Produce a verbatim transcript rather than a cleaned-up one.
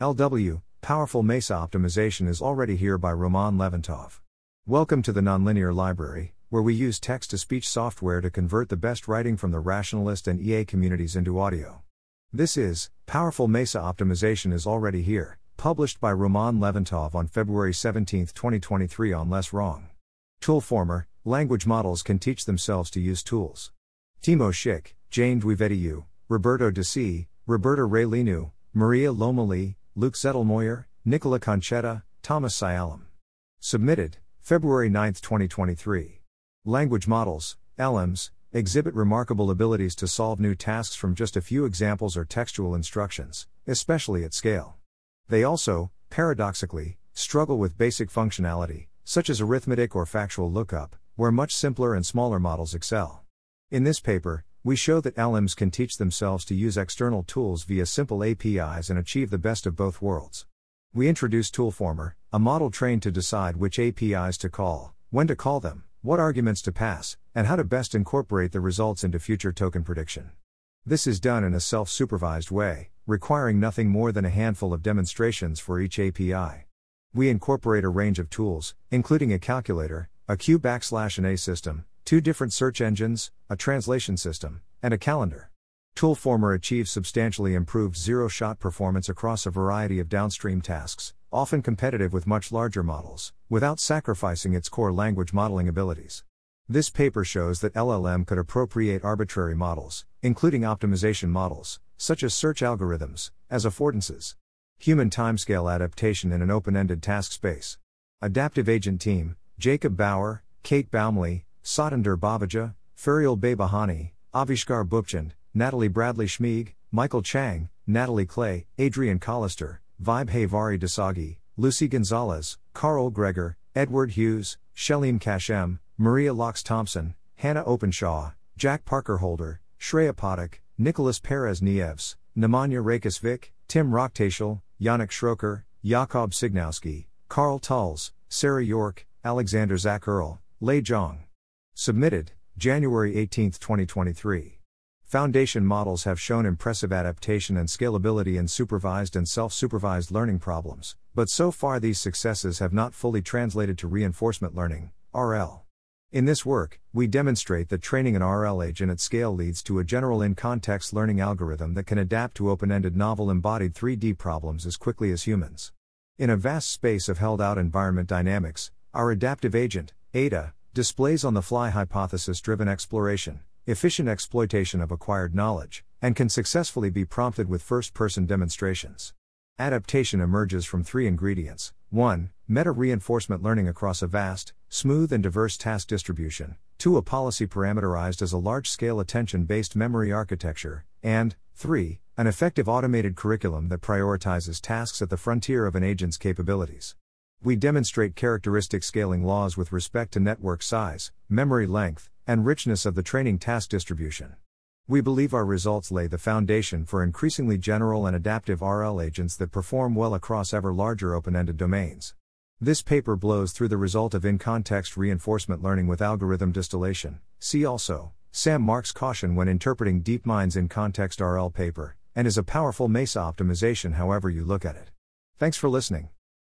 L W, Powerful MESA Optimization is Already Here by Roman Leventov. Welcome to the Nonlinear Library, where we use text-to-speech software to convert the best writing from the rationalist and E A communities into audio. This is, Powerful MESA Optimization is Already Here, published by Roman Leventov on February seventeenth, twenty twenty-three on LessWrong. Toolformer, Language Models Can Teach Themselves to Use Tools. Timo Schick, Jane Dwivedi-Yu, Roberto Dessì, Roberta Raileanu, Maria Lomeli, Luke Zettlemoyer, Nicola Cancedda, Thomas Scialom. Submitted, February ninth, twenty twenty-three. Language models, L Ms, exhibit remarkable abilities to solve new tasks from just a few examples or textual instructions, especially at scale. They also, paradoxically, struggle with basic functionality, such as arithmetic or factual lookup, where much simpler and smaller models excel. In this paper, we show that L Ms can teach themselves to use external tools via simple A P Is and achieve the best of both worlds. We introduce Toolformer, a model trained to decide which A P Is to call, when to call them, what arguments to pass, and how to best incorporate the results into future token prediction. This is done in a self-supervised way, requiring nothing more than a handful of demonstrations for each A P I. We incorporate a range of tools, including a calculator, a Q backslash an A system, two different search engines, a translation system, and a calendar. Toolformer achieves substantially improved zero-shot performance across a variety of downstream tasks, often competitive with much larger models, without sacrificing its core language modeling abilities. This paper shows that L L M could appropriate arbitrary models, including optimization models, such as search algorithms, as affordances. Human timescale adaptation in an open-ended task space. Adaptive Agent Team, Jakob Bauer, Kate Baumli, Satinder Baveja, Feryal Behbahani, Avishkar Bhoopchand, Natalie Bradley-Schmieg, Michael Chang, Natalie Clay, Adrian Collister, Vibhavari Dasagi, Lucy Gonzalez, Karol Gregor, Edward Hughes, Sheleem Kashem, Maria Locks Thompson, Hannah Openshaw, Jack Parker Holder, Shreya Patak, Nicholas Perez Nieves, Nemanja Rakasvik, Tim Roktashel, Yannick Schroeker, Jakob Signowski, Carl Tulls, Sarah York, Alexander Zach Earl, Lei Zhang. Submitted, January eighteenth, twenty twenty-three. Foundation models have shown impressive adaptation and scalability in supervised and self-supervised learning problems, but so far these successes have not fully translated to reinforcement learning, R L. In this work, we demonstrate that training an R L agent at scale leads to a general in-context learning algorithm that can adapt to open-ended novel embodied three D problems as quickly as humans. In a vast space of held-out environment dynamics, our adaptive agent, A D A, displays on-the-fly hypothesis-driven exploration, efficient exploitation of acquired knowledge, and can successfully be prompted with first-person demonstrations. Adaptation emerges from three ingredients. one. Meta-reinforcement learning across a vast, smooth and diverse task distribution. two. A policy parameterized as a large-scale attention-based memory architecture. And three. An effective automated curriculum that prioritizes tasks at the frontier of an agent's capabilities. We demonstrate characteristic scaling laws with respect to network size, memory length, and richness of the training task distribution. We believe our results lay the foundation for increasingly general and adaptive R L agents that perform well across ever larger open-ended domains. This paper blows through the result of in-context reinforcement learning with algorithm distillation. See also, Sam Mark's caution when interpreting DeepMind's in-context R L paper, and is a powerful MESA optimization however you look at it. Thanks for listening.